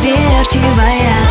Доверчивая.